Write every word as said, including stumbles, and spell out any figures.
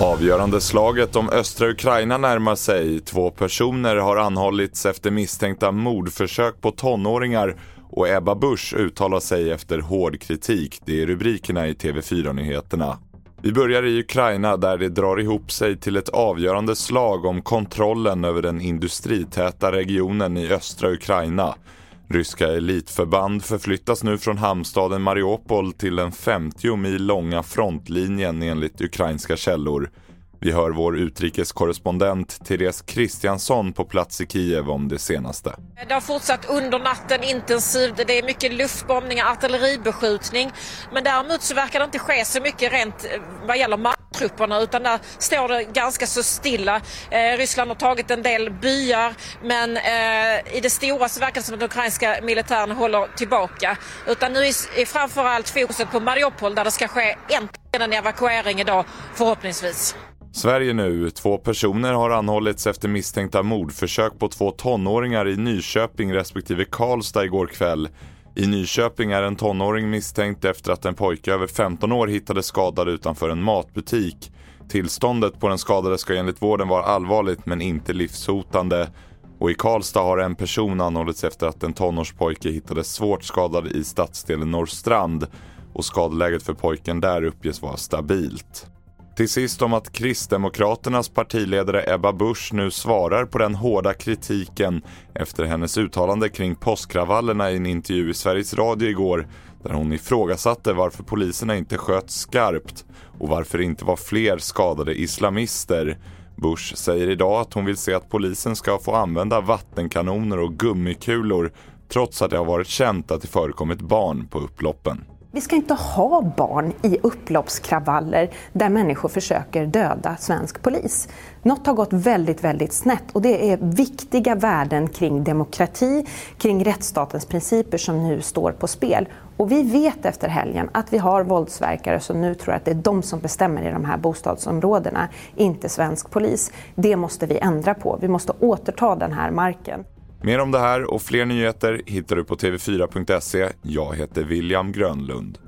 Avgörande slaget om östra Ukraina närmar sig. Två personer har anhållits efter misstänkta mordförsök på tonåringar och Ebba Busch uttalar sig efter hård kritik. Det är rubrikerna i T V fyra-nyheterna. Vi börjar i Ukraina där det drar ihop sig till ett avgörande slag om kontrollen över den industritäta regionen i östra Ukraina. Ryska elitförband förflyttas nu från hamnstaden Mariupol till den femtio mil långa frontlinjen enligt ukrainska källor. Vi hör vår utrikeskorrespondent Therese Christiansson på plats i Kiev om det senaste. Det har fortsatt under natten intensivt. Det är mycket luftbombningar, artilleribeskjutning. Men däremot så verkar det inte ske så mycket rent vad gäller marktrupperna, utan där står det ganska så stilla. Eh, Ryssland har tagit en del byar, men eh, i det stora så verkar det som att den ukrainska militären håller tillbaka. Utan nu är framförallt fokuset på Mariupol där det ska ske äntligen en evakuering idag förhoppningsvis. Sverige nu. Två personer har anhållits efter misstänkta mordförsök på två tonåringar i Nyköping respektive Karlstad igår kväll. I Nyköping är en tonåring misstänkt efter att en pojke över femton år hittades skadad utanför en matbutik. Tillståndet på den skadade ska enligt vården vara allvarligt men inte livshotande. Och i Karlstad har en person anhållits efter att en tonårspojke hittades svårt skadad i stadsdelen Norrstrand. Och skadeläget för pojken där uppges vara stabilt. Till sist om att Kristdemokraternas partiledare Ebba Busch nu svarar på den hårda kritiken efter hennes uttalande kring påskkravallerna i en intervju i Sveriges Radio igår där hon ifrågasatte varför poliserna inte sköt skarpt och varför det inte var fler skadade islamister. Busch säger idag att hon vill se att polisen ska få använda vattenkanoner och gummikulor trots att det har varit känt att det förekommit barn på upploppen. Vi ska inte ha barn i upploppskravaller där människor försöker döda svensk polis. Något har gått väldigt, väldigt snett och det är viktiga värden kring demokrati, kring rättsstatens principer som nu står på spel. Och vi vet efter helgen att vi har våldsverkare som nu tror att det är de som bestämmer i de här bostadsområdena, inte svensk polis. Det måste vi ändra på. Vi måste återta den här marken. Mer om det här och fler nyheter hittar du på t v fyra punkt se. Jag heter William Grönlund.